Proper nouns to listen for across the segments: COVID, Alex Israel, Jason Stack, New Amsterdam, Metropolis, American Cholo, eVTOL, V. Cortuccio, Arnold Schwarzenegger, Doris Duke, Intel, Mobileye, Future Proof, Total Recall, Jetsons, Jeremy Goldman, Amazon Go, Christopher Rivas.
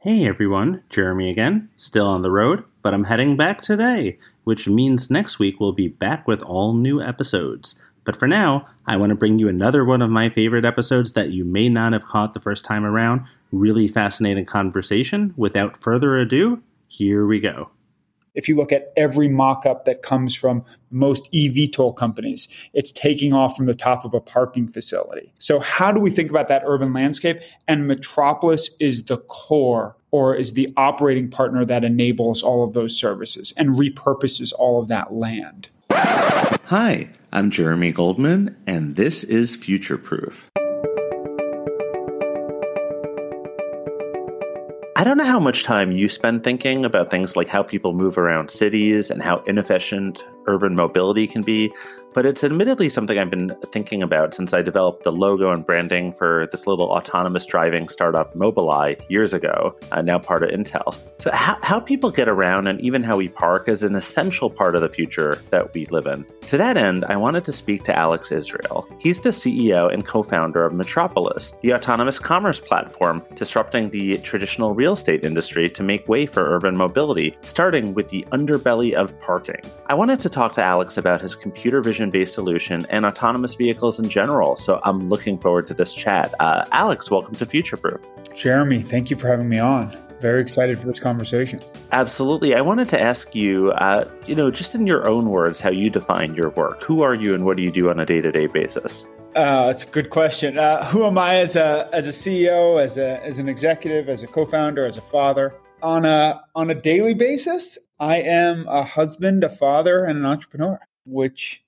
Hey everyone, Jeremy again, still on the road, but I'm heading back today, which means next week we'll be back with all new episodes. But for now, I want to bring you another one of my favorite episodes that you may not have caught the first time around. Really fascinating conversation. Without further ado, here we go. If you look at every mock-up that comes from most eVTOL companies, it's taking off from the top of a parking facility. So how do we think about that urban landscape? And Metropolis is the core, or is the operating partner that enables all of those services and repurposes all of that land. Hi, I'm Jeremy Goldman, and this is Future Proof. I don't know how much time you spend thinking about things like how people move around cities and how inefficient urban mobility can be, but it's admittedly something I've been thinking about since I developed the logo and branding for this little autonomous driving startup Mobileye years ago, now part of Intel. So how people get around and even how we park is an essential part of the future that we live in. To that end, I wanted to speak to Alex Israel. He's the CEO and co-founder of Metropolis, the autonomous commerce platform disrupting the traditional real estate industry to make way for urban mobility, starting with the underbelly of parking. I wanted to talk to Alex about his computer vision-based solution and autonomous vehicles in general, so I'm looking forward to this chat. Alex, welcome to Future Proof. Jeremy, thank you for having me on. Very excited for this conversation. Absolutely. I wanted to ask you, just in your own words, how you define your work. Who are you and what do you do on a day-to-day basis? That's a good question. Who am I as a CEO, as an executive, as a co-founder, as a father? On a daily basis, I am a husband, a father, and an entrepreneur, which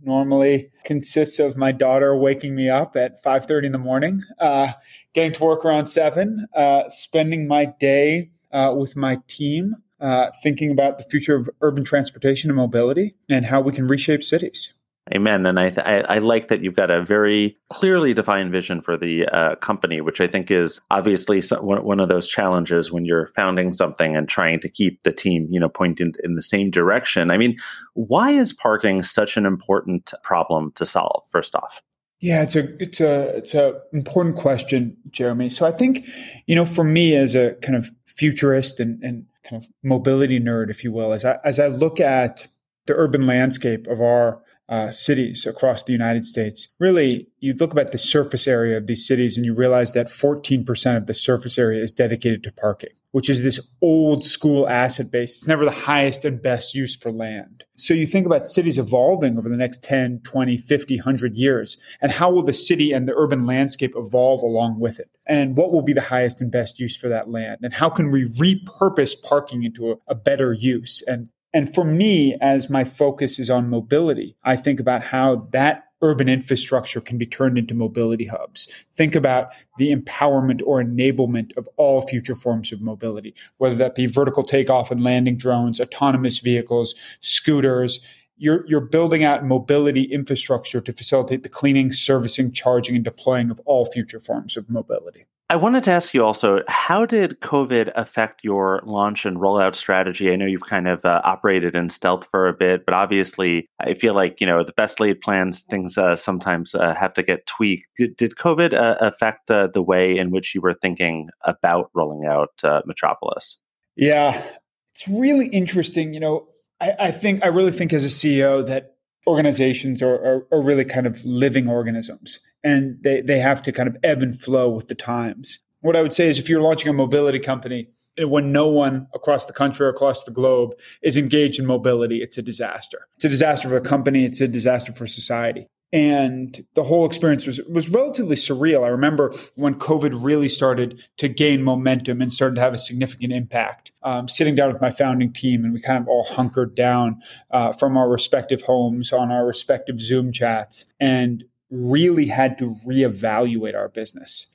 normally consists of my daughter waking me up at 5:30 in the morning, getting to work around 7, spending my day with my team, thinking about the future of urban transportation and mobility and how we can reshape cities. Amen. And I like that you've got a very clearly defined vision for the company, which I think is obviously one of those challenges when you're founding something and trying to keep the team, pointing in the same direction. I mean, why is parking such an important problem to solve, first off? Yeah, it's a important question, Jeremy. So I think, for me as a kind of futurist and kind of mobility nerd, if you will, as I look at the urban landscape of our cities across the United States. Really, you look about the surface area of these cities and you realize that 14% of the surface area is dedicated to parking, which is this old school asset base. It's never the highest and best use for land. So you think about cities evolving over the next 10, 20, 50, 100 years, and how will the city and the urban landscape evolve along with it? And what will be the highest and best use for that land? And how can we repurpose parking into a better use? And for me, as my focus is on mobility, I think about how that urban infrastructure can be turned into mobility hubs. Think about the empowerment or enablement of all future forms of mobility, whether that be vertical takeoff and landing drones, autonomous vehicles, scooters. You're building out mobility infrastructure to facilitate the cleaning, servicing, charging, and deploying of all future forms of mobility. I wanted to ask you also, how did COVID affect your launch and rollout strategy? I know you've kind of operated in stealth for a bit, but obviously I feel like, the best laid plans, things sometimes have to get tweaked. Did COVID affect the way in which you were thinking about rolling out Metropolis? Yeah, it's really interesting. I really think as a CEO that organizations are really kind of living organisms, and they have to kind of ebb and flow with the times. What I would say is if you're launching a mobility company, when no one across the country or across the globe is engaged in mobility, it's a disaster. It's a disaster for a company. It's a disaster for society. And the whole experience was relatively surreal. I remember when COVID really started to gain momentum and started to have a significant impact, sitting down with my founding team, and we kind of all hunkered down from our respective homes on our respective Zoom chats and really had to reevaluate our business.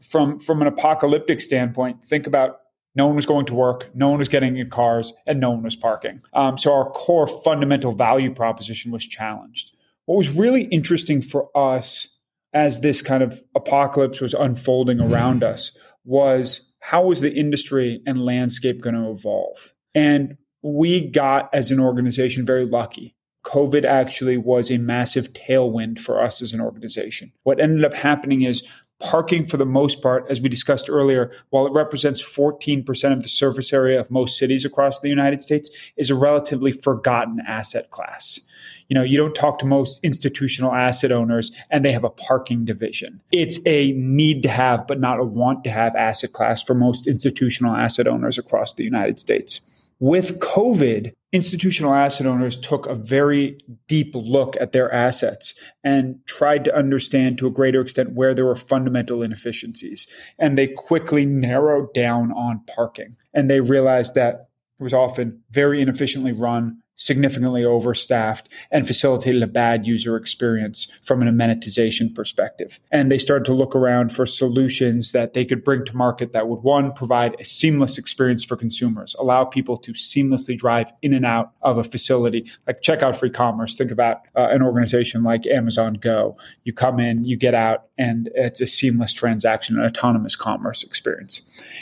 From an apocalyptic standpoint, think about no one was going to work, no one was getting in cars, and no one was parking. So our core fundamental value proposition was challenged. What was really interesting for us as this kind of apocalypse was unfolding around us was how was the industry and landscape going to evolve? And we got, as an organization, very lucky. COVID actually was a massive tailwind for us as an organization. What ended up happening is Parking, for the most part, as we discussed earlier, while it represents 14% of the surface area of most cities across the United States, is a relatively forgotten asset class. You know, you don't talk to most institutional asset owners and they have a parking division. It's a need to have, but not a want to have asset class for most institutional asset owners across the United States. With COVID, institutional asset owners took a very deep look at their assets and tried to understand to a greater extent where there were fundamental inefficiencies. And they quickly narrowed down on parking. And they realized that it was often very inefficiently run, significantly overstaffed, and facilitated a bad user experience from an amenitization perspective. And they started to look around for solutions that they could bring to market that would, one, provide a seamless experience for consumers, allow people to seamlessly drive in and out of a facility, like checkout-free commerce. Think about an organization like Amazon Go. You come in, you get out, and it's a seamless transaction, an autonomous commerce experience.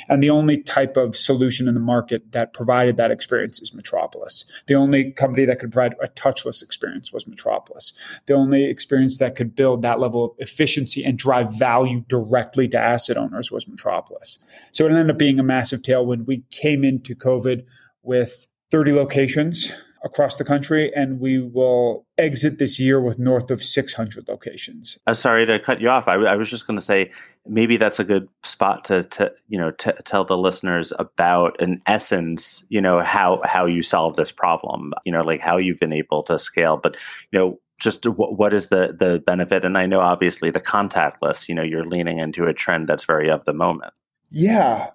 And the only type of solution in the market that provided that experience is Metropolis. The only company that could provide a touchless experience was Metropolis. The only experience that could build that level of efficiency and drive value directly to asset owners was Metropolis. So it ended up being a massive tailwind. We came into COVID with 30 locations across the country, and we will exit this year with north of 600 locations. I'm sorry to cut you off. I was just going to say, maybe that's a good spot to tell the listeners about, in essence, you know, how you solve this problem, you know, like how you've been able to scale, but, you know, just what is the benefit? And I know obviously the contactless, you know, you're leaning into a trend that's very of the moment. Yeah,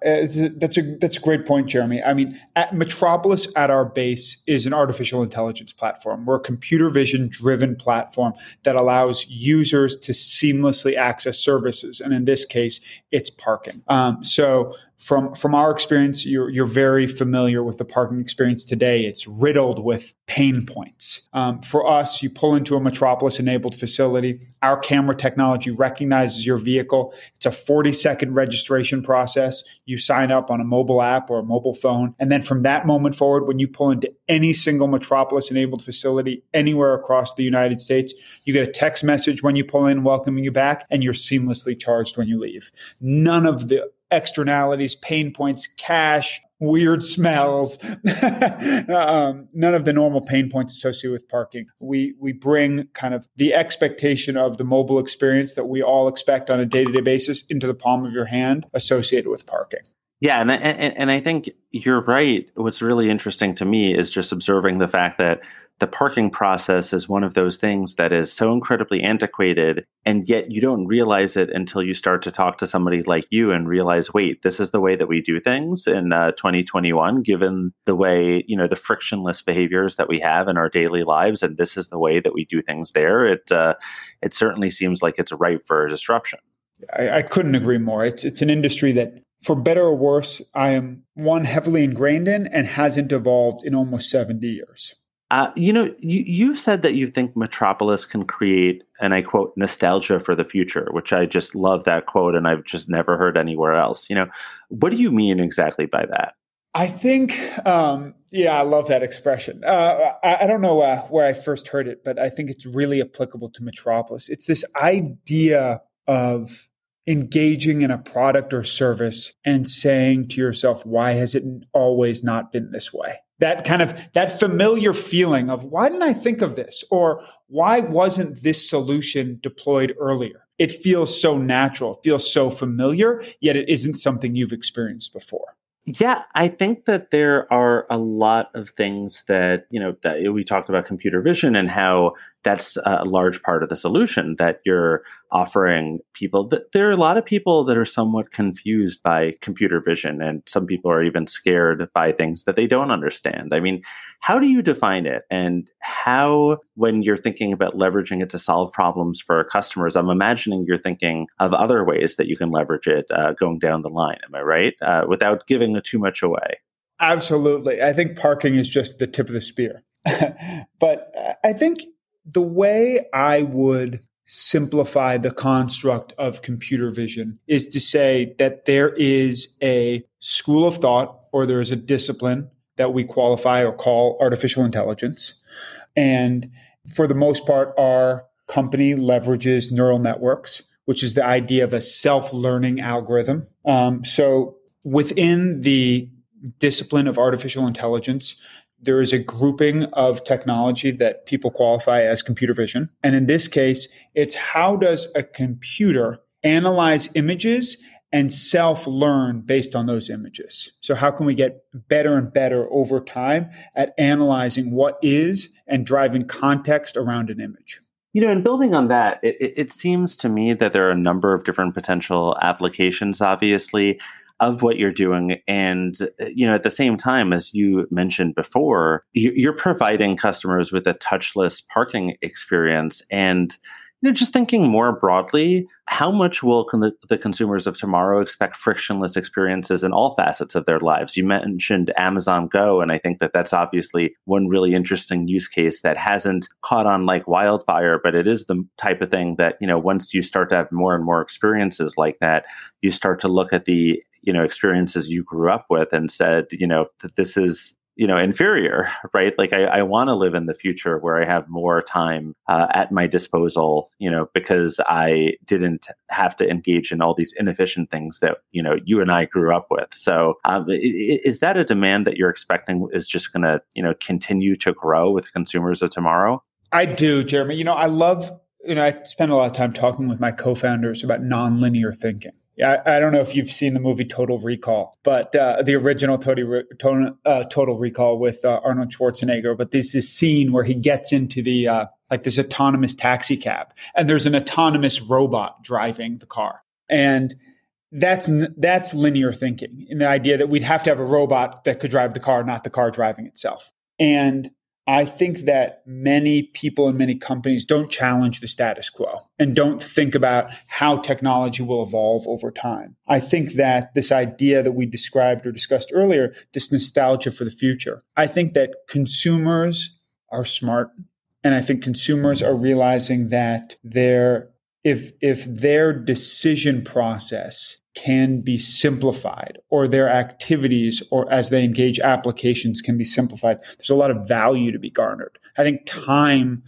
that's a great point, Jeremy. I mean, at Metropolis, at our base, is an artificial intelligence platform. We're a computer vision-driven platform that allows users to seamlessly access services, and in this case, it's parking. So from our experience, you're very familiar with the parking experience today. It's riddled with pain points. For us, you pull into a Metropolis-enabled facility. Our camera technology recognizes your vehicle. It's a 40-second registration process. You sign up on a mobile app or a mobile phone. And then from that moment forward, when you pull into any single Metropolis-enabled facility anywhere across the United States, you get a text message when you pull in welcoming you back, and you're seamlessly charged when you leave. None of the externalities, pain points, cash, weird smells, none of the normal pain points associated with parking. We bring kind of the expectation of the mobile experience that we all expect on a day-to-day basis into the palm of your hand associated with parking. Yeah, and I think you're right. What's really interesting to me is just observing the fact that the parking process is one of those things that is so incredibly antiquated, and yet you don't realize it until you start to talk to somebody like you and realize, wait, this is the way that we do things in 2021, given the way, you know, the frictionless behaviors that we have in our daily lives, and this is the way that we do things there. It certainly seems like it's ripe for disruption. I couldn't agree more. It's an industry that, for better or worse, I am one heavily ingrained in and hasn't evolved in almost 70 years. You know, you said that you think Metropolis can create, and I quote, nostalgia for the future, which I just love that quote, and I've just never heard anywhere else. You know, what do you mean exactly by that? I think, I love that expression. I don't know where I first heard it, but I think it's really applicable to Metropolis. It's this idea of engaging in a product or service and saying to yourself, why has it always not been this way? That kind of that familiar feeling of, why didn't I think of this? Or why wasn't this solution deployed earlier? It feels so natural, it feels so familiar, yet it isn't something you've experienced before. Yeah, I think that there are a lot of things that, you know, that we talked about computer vision and how that's a large part of the solution that you're offering people. There are a lot of people that are somewhat confused by computer vision, and some people are even scared by things that they don't understand. I mean, how do you define it? And how, when you're thinking about leveraging it to solve problems for customers, I'm imagining you're thinking of other ways that you can leverage it going down the line. Am I right? Without giving too much away. Absolutely. I think parking is just the tip of the spear. But I think the way I would simplify the construct of computer vision is to say that there is a school of thought, or there is a discipline that we qualify or call artificial intelligence. And for the most part, our company leverages neural networks. which is the idea of a self-learning algorithm. So within the discipline of artificial intelligence, there is a grouping of technology that people qualify as computer vision. And in this case, it's how does a computer analyze images and self-learn based on those images. So how can we get better and better over time at analyzing what is and driving context around an image? You know, and building on that, it seems to me that there are a number of different potential applications, obviously, of what you're doing. And, you know, at the same time, as you mentioned before, you're providing customers with a touchless parking experience. And, you know, just thinking more broadly, how much will the consumers of tomorrow expect frictionless experiences in all facets of their lives? You mentioned Amazon Go, and I think that that's obviously one really interesting use case that hasn't caught on like wildfire, but it is the type of thing that, you know, once you start to have more and more experiences like that, you start to look at the, you know, experiences you grew up with and said, you know, that this is, you know, inferior, right? Like I want to live in the future where I have more time at my disposal, you know, because I didn't have to engage in all these inefficient things that, you know, you and I grew up with. So is that a demand that you're expecting is just going to, you know, continue to grow with consumers of tomorrow? I do, Jeremy. You know, I love, you know, I spend a lot of time talking with my co-founders about nonlinear thinking. I don't know if you've seen the movie Total Recall, but the original Total Recall with Arnold Schwarzenegger. But there's this scene where he gets into the like this autonomous taxi cab, and there's an autonomous robot driving the car, and that's linear thinking, and the idea that we'd have to have a robot that could drive the car, not the car driving itself. And I think that many people and many companies don't challenge the status quo and don't think about how technology will evolve over time. I think that this idea that we described or discussed earlier, this nostalgia for the future, I think that consumers are smart. And I think consumers are realizing that if their decision process can be simplified, or their activities, or as they engage applications, can be simplified, there's a lot of value to be garnered. I think time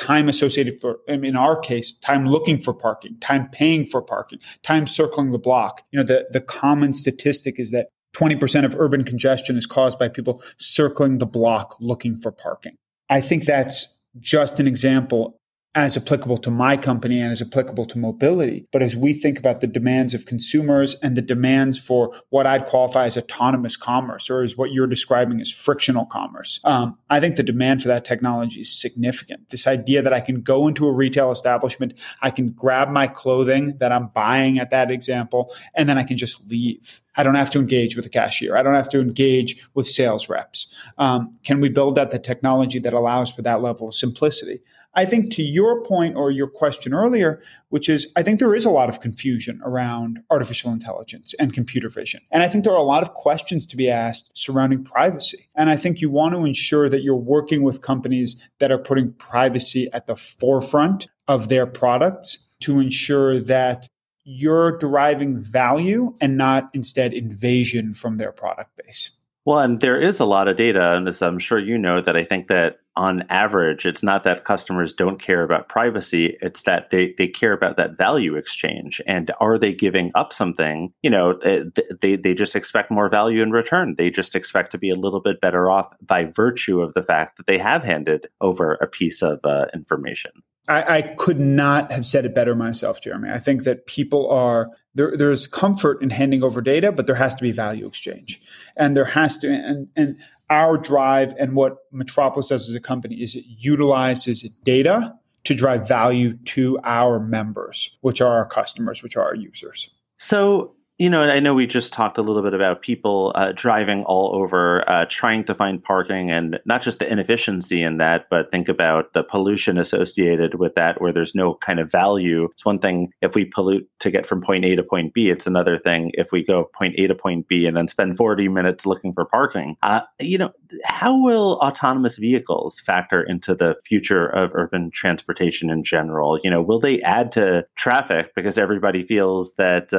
associated for, in our case, time looking for parking, time paying for parking, time circling the block. You know, the common statistic is that 20% of urban congestion is caused by people circling the block looking for parking. I think that's just an example as applicable to my company and as applicable to mobility. But as we think about the demands of consumers and the demands for what I'd qualify as autonomous commerce, or as what you're describing as frictional commerce, I think the demand for that technology is significant. This idea that I can go into a retail establishment, I can grab my clothing that I'm buying at that example, and then I can just leave. I don't have to engage with a cashier. I don't have to engage with sales reps. Can we build out the technology that allows for that level of simplicity? I think to your point or your question earlier, which is, I think there is a lot of confusion around artificial intelligence and computer vision. And I think there are a lot of questions to be asked surrounding privacy. And I think you want to ensure that you're working with companies that are putting privacy at the forefront of their products to ensure that you're deriving value and not instead invasion from their product base. Well, and there is a lot of data, and as I'm sure you know, that I think that on average, it's not that customers don't care about privacy, it's that they care about that value exchange. And are they giving up something? You know, they just expect more value in return. They just expect to be a little bit better off by virtue of the fact that they have handed over a piece of information. I could not have said it better myself, Jeremy. I think that people are, there's comfort in handing over data, but there has to be value exchange. And there has to, and our drive and what Metropolis does as a company is it utilizes data to drive value to our members, which are our customers, which are our users. So, you know, I know we just talked a little bit about people driving all over, trying to find parking, and not just the inefficiency in that, but think about the pollution associated with that where there's no kind of value. It's one thing if we pollute to get from point A to point B. It's another thing if we go point A to point B and then spend 40 minutes looking for parking. You know, how will autonomous vehicles factor into the future of urban transportation in general? You know, will they add to traffic because everybody feels that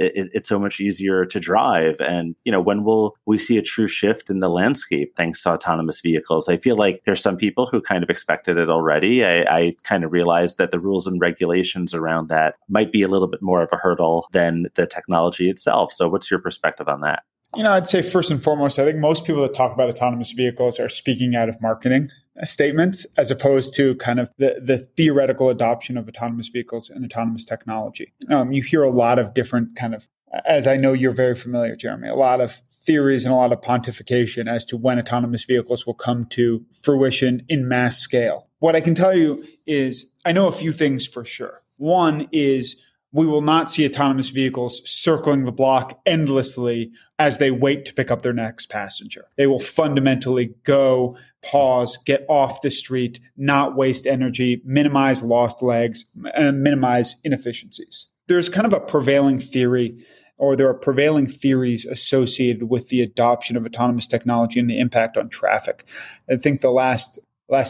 it's it so much easier to drive. And, you know, when will we see a true shift in the landscape thanks to autonomous vehicles? I feel like there's some people who kind of expected it already. I kind of realized that the rules and regulations around that might be a little bit more of a hurdle than the technology itself. So what's your perspective on that? You know, I'd say first and foremost, I think most people that talk about autonomous vehicles are speaking out of marketing statements as opposed to kind of the theoretical adoption of autonomous vehicles and autonomous technology. You hear a lot of different kind of, as I know you're very familiar, Jeremy, a lot of theories and a lot of pontification as to when autonomous vehicles will come to fruition in mass scale. What I can tell you is I know a few things for sure. One is we will not see autonomous vehicles circling the block endlessly as they wait to pick up their next passenger. They will fundamentally go, pause, get off the street, not waste energy, minimize lost legs, and minimize inefficiencies. There's kind of a prevailing theory, or there are prevailing theories associated with the adoption of autonomous technology and the impact on traffic. I think the last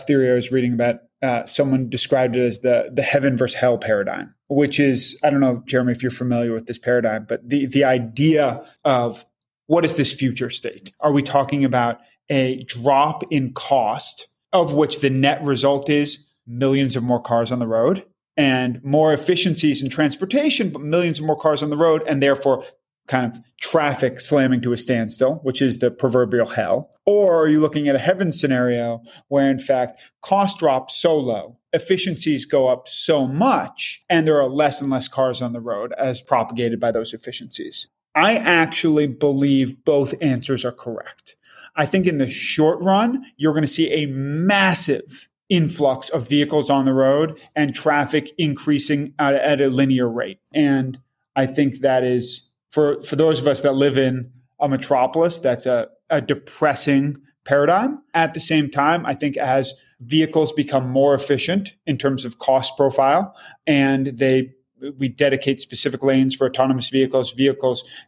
theory I was reading about, someone described it as the heaven versus hell paradigm, which is, I don't know, Jeremy, if you're familiar with this paradigm, but the idea of what is this future state? Are we talking about a drop in cost of which the net result is millions of more cars on the road and more efficiencies in transportation, but millions of more cars on the road and therefore kind of traffic slamming to a standstill, which is the proverbial hell? Or are you looking at a heaven scenario where, in fact, costs drop so low, efficiencies go up so much, and there are less and less cars on the road as propagated by those efficiencies? I actually believe both answers are correct. I think in the short run, you're going to see a massive influx of vehicles on the road and traffic increasing at a linear rate. And I think that is... For those of us that live in a metropolis, that's a depressing paradigm. At the same time, I think as vehicles become more efficient in terms of cost profile, and we dedicate specific lanes for autonomous vehicles,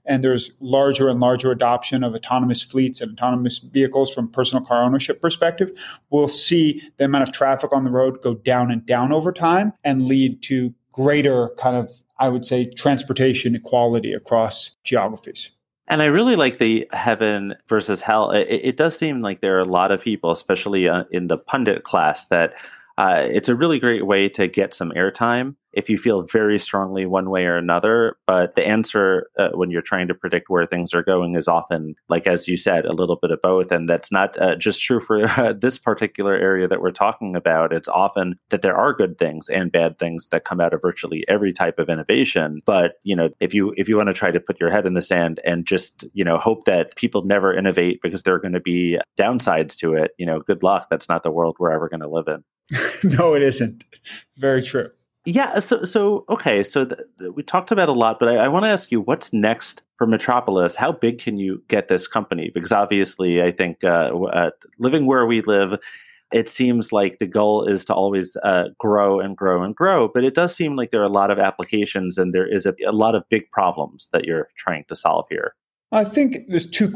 and there's larger and larger adoption of autonomous fleets and autonomous vehicles from personal car ownership perspective, we'll see the amount of traffic on the road go down and down over time and lead to greater kind of, I would say, transportation equality across geographies. And I really like the heaven versus hell. It does seem like there are a lot of people, especially in the pundit class, that it's a really great way to get some airtime if you feel very strongly one way or another. But the answer when you're trying to predict where things are going is often, like, as you said, a little bit of both. And that's not just true for this particular area that we're talking about. It's often that there are good things and bad things that come out of virtually every type of innovation. But, you know, if you want to try to put your head in the sand and just, you know, hope that people never innovate because there are going to be downsides to it, you know, good luck. That's not the world we're ever going to live in. No, it isn't. Very true. Yeah. So okay. So we talked about a lot, but I want to ask you, what's next for Metropolis? How big can you get this company? Because obviously, I think living where we live, it seems like the goal is to always grow and grow and grow. But it does seem like there are a lot of applications, and there is a lot of big problems that you're trying to solve here. I think there's two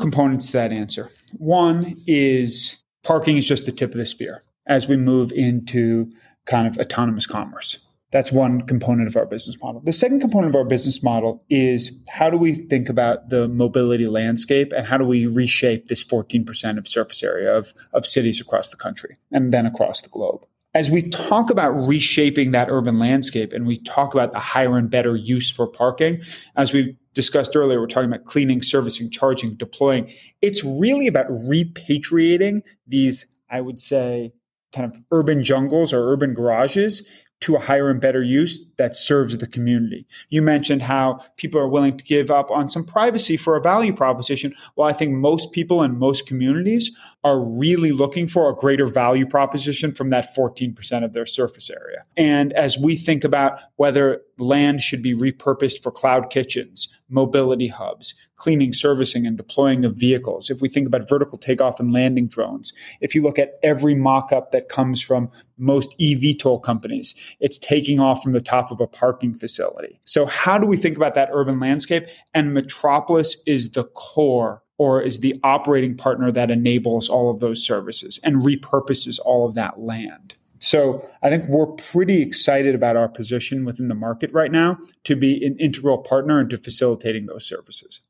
components to that answer. One is parking is just the tip of the spear as we move into kind of autonomous commerce. That's one component of our business model. The second component of our business model is how do we think about the mobility landscape and how do we reshape this 14% of surface area of cities across the country and then across the globe? As we talk about reshaping that urban landscape and we talk about the higher and better use for parking, as we discussed earlier, we're talking about cleaning, servicing, charging, deploying. It's really about repatriating these, I would say, kind of urban jungles or urban garages to a higher and better use that serves the community. You mentioned how people are willing to give up on some privacy for a value proposition. Well, I think most people in most communities are really looking for a greater value proposition from that 14% of their surface area. And as we think about whether land should be repurposed for cloud kitchens, mobility hubs, cleaning, servicing, and deploying of vehicles. If we think about vertical takeoff and landing drones, if you look at every mock-up that comes from most eVTOL companies, it's taking off from the top of a parking facility. So how do we think about that urban landscape? And Metropolis is the core, or is the operating partner that enables all of those services and repurposes all of that land. So I think we're pretty excited about our position within the market right now to be an integral partner into facilitating those services.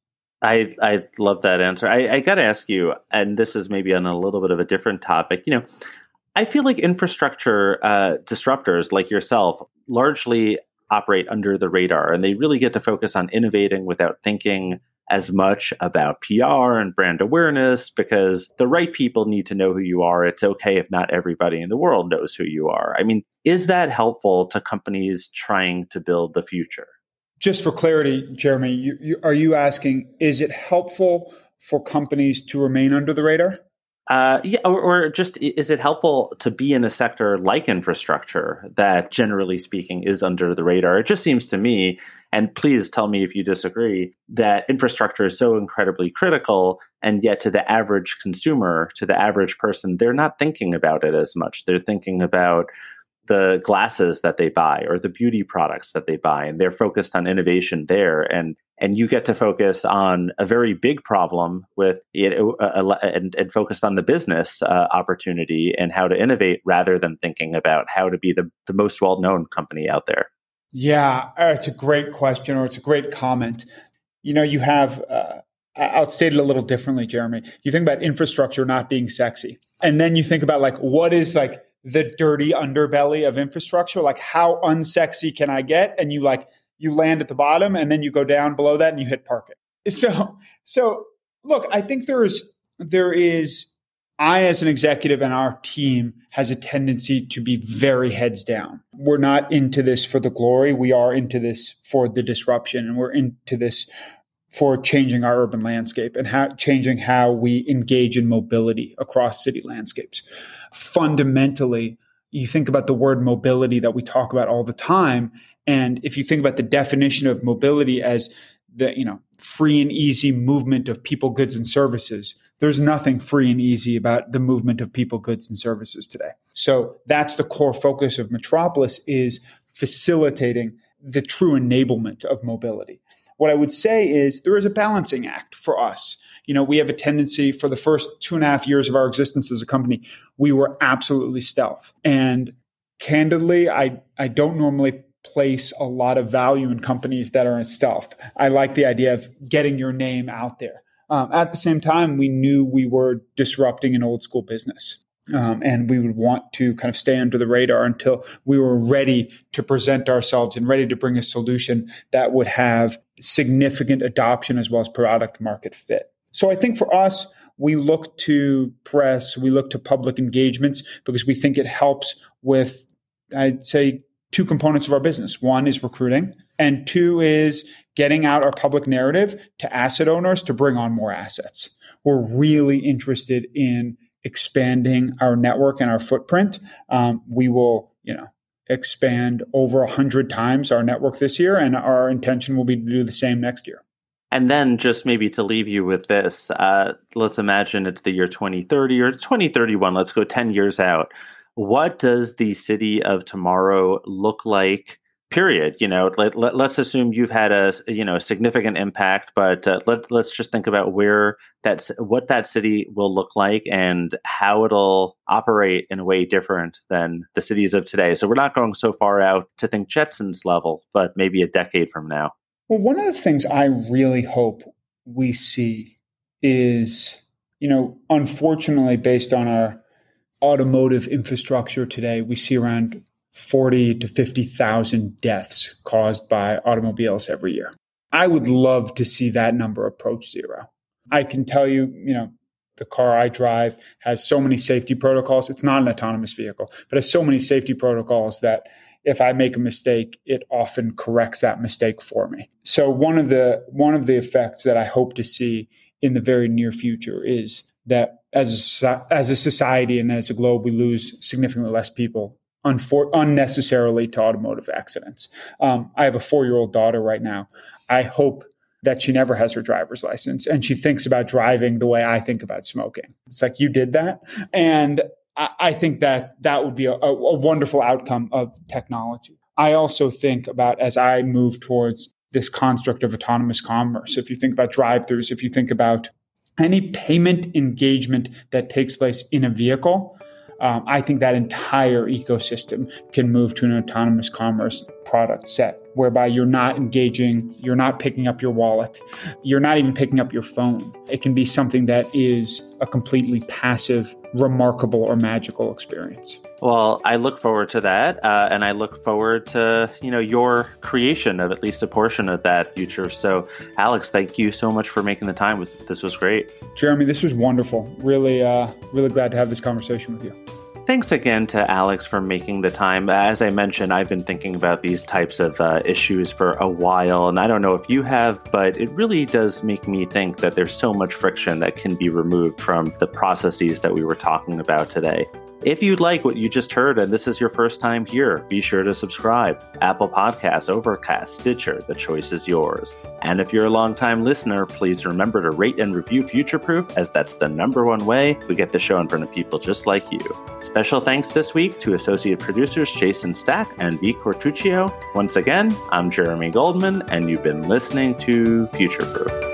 I love that answer. I got to ask you, and this is maybe on a little bit of a different topic, you know, I feel like infrastructure disruptors like yourself largely operate under the radar, and they really get to focus on innovating without thinking as much about PR and brand awareness, because the right people need to know who you are. It's okay if not everybody in the world knows who you are. I mean, is that helpful to companies trying to build the future? Just for clarity, Jeremy, are you asking, is it helpful for companies to remain under the radar? Or just, is it helpful to be in a sector like infrastructure that, generally speaking, is under the radar? It just seems to me, and please tell me if you disagree, that infrastructure is so incredibly critical, and yet to the average consumer, to the average person, they're not thinking about it as much. They're thinking about the glasses that they buy or the beauty products that they buy, and they're focused on innovation there. And you get to focus on a very big problem with it, and focused on the business opportunity and how to innovate, rather than thinking about how to be the most well-known company out there. Yeah, it's a great question, or it's a great comment. You know, you have, I'll state it a little differently, Jeremy. You think about infrastructure not being sexy. And then you think about what is the dirty underbelly of infrastructure, how unsexy can I get? And you land at the bottom, and then you go down below that and you hit park it. So look, I think there is, I as an executive and our team has a tendency to be very heads down. We're not into this for the glory. We are into this for the disruption, and we're into this for changing our urban landscape and changing how we engage in mobility across city landscapes. Fundamentally, you think about the word mobility that we talk about all the time. And if you think about the definition of mobility as the, free and easy movement of people, goods, and services, there's nothing free and easy about the movement of people, goods, and services today. So that's the core focus of Metropolis, is facilitating the true enablement of mobility. What I would say is there is a balancing act for us. We have a tendency, for the first 2.5 years of our existence as a company, we were absolutely stealth. And candidly, I don't normally place a lot of value in companies that are in stealth. I like the idea of getting your name out there. At the same time, we knew we were disrupting an old school business. And we would want to kind of stay under the radar until we were ready to present ourselves and ready to bring a solution that would have significant adoption as well as product market fit. So I think for us, we look to press, we look to public engagements, because we think it helps with, I'd say, two components of our business. One is recruiting, and two is getting out our public narrative to asset owners to bring on more assets. We're really interested in expanding our network and our footprint. We will, expand over 100 times our network this year, and our intention will be to do the same next year. And then just maybe to leave you with this, let's imagine it's the year 2030 or 2031. Let's go 10 years out. What does the city of tomorrow look like? Period. Let's assume you've had a significant impact, but let's just think about what that city will look like and how it'll operate in a way different than the cities of today. So we're not going so far out to think Jetsons level, but maybe a decade from now. Well, one of the things I really hope we see is, unfortunately, based on our automotive infrastructure today, we see around 40 to 50,000 deaths caused by automobiles every year. I would love to see that number approach zero. I can tell you, the car I drive has so many safety protocols. It's not an autonomous vehicle, but has so many safety protocols that if I make a mistake, it often corrects that mistake for me. So one of the effects that I hope to see in the very near future is that as a society and as a globe, we lose significantly less people unnecessarily to automotive accidents. I have a 4-year-old daughter right now. I hope that she never has her driver's license and she thinks about driving the way I think about smoking. It's like, you did that. And I think that would be a wonderful outcome of technology. I also think about, as I move towards this construct of autonomous commerce, if you think about drive-thrus, if you think about any payment engagement that takes place in a vehicle, I think that entire ecosystem can move to an autonomous commerce product set, whereby you're not engaging, you're not picking up your wallet, you're not even picking up your phone. It can be something that is a completely passive, remarkable or magical experience. Well, I look forward to that. And I look forward to, your creation of at least a portion of that future. So Alex, thank you so much for making the time. This was great. Jeremy, this was wonderful. Really glad to have this conversation with you. Thanks again to Alex for making the time. As I mentioned, I've been thinking about these types of issues for a while, and I don't know if you have, but it really does make me think that there's so much friction that can be removed from the processes that we were talking about today. If you'd like what you just heard and this is your first time here, be sure to subscribe. Apple Podcasts, Overcast, Stitcher, the choice is yours. And if you're a longtime listener, please remember to rate and review Future Proof, as that's the number one way we get the show in front of people just like you. Special thanks this week to associate producers Jason Stack and V. Cortuccio. Once again, I'm Jeremy Goldman, and you've been listening to Future Proof.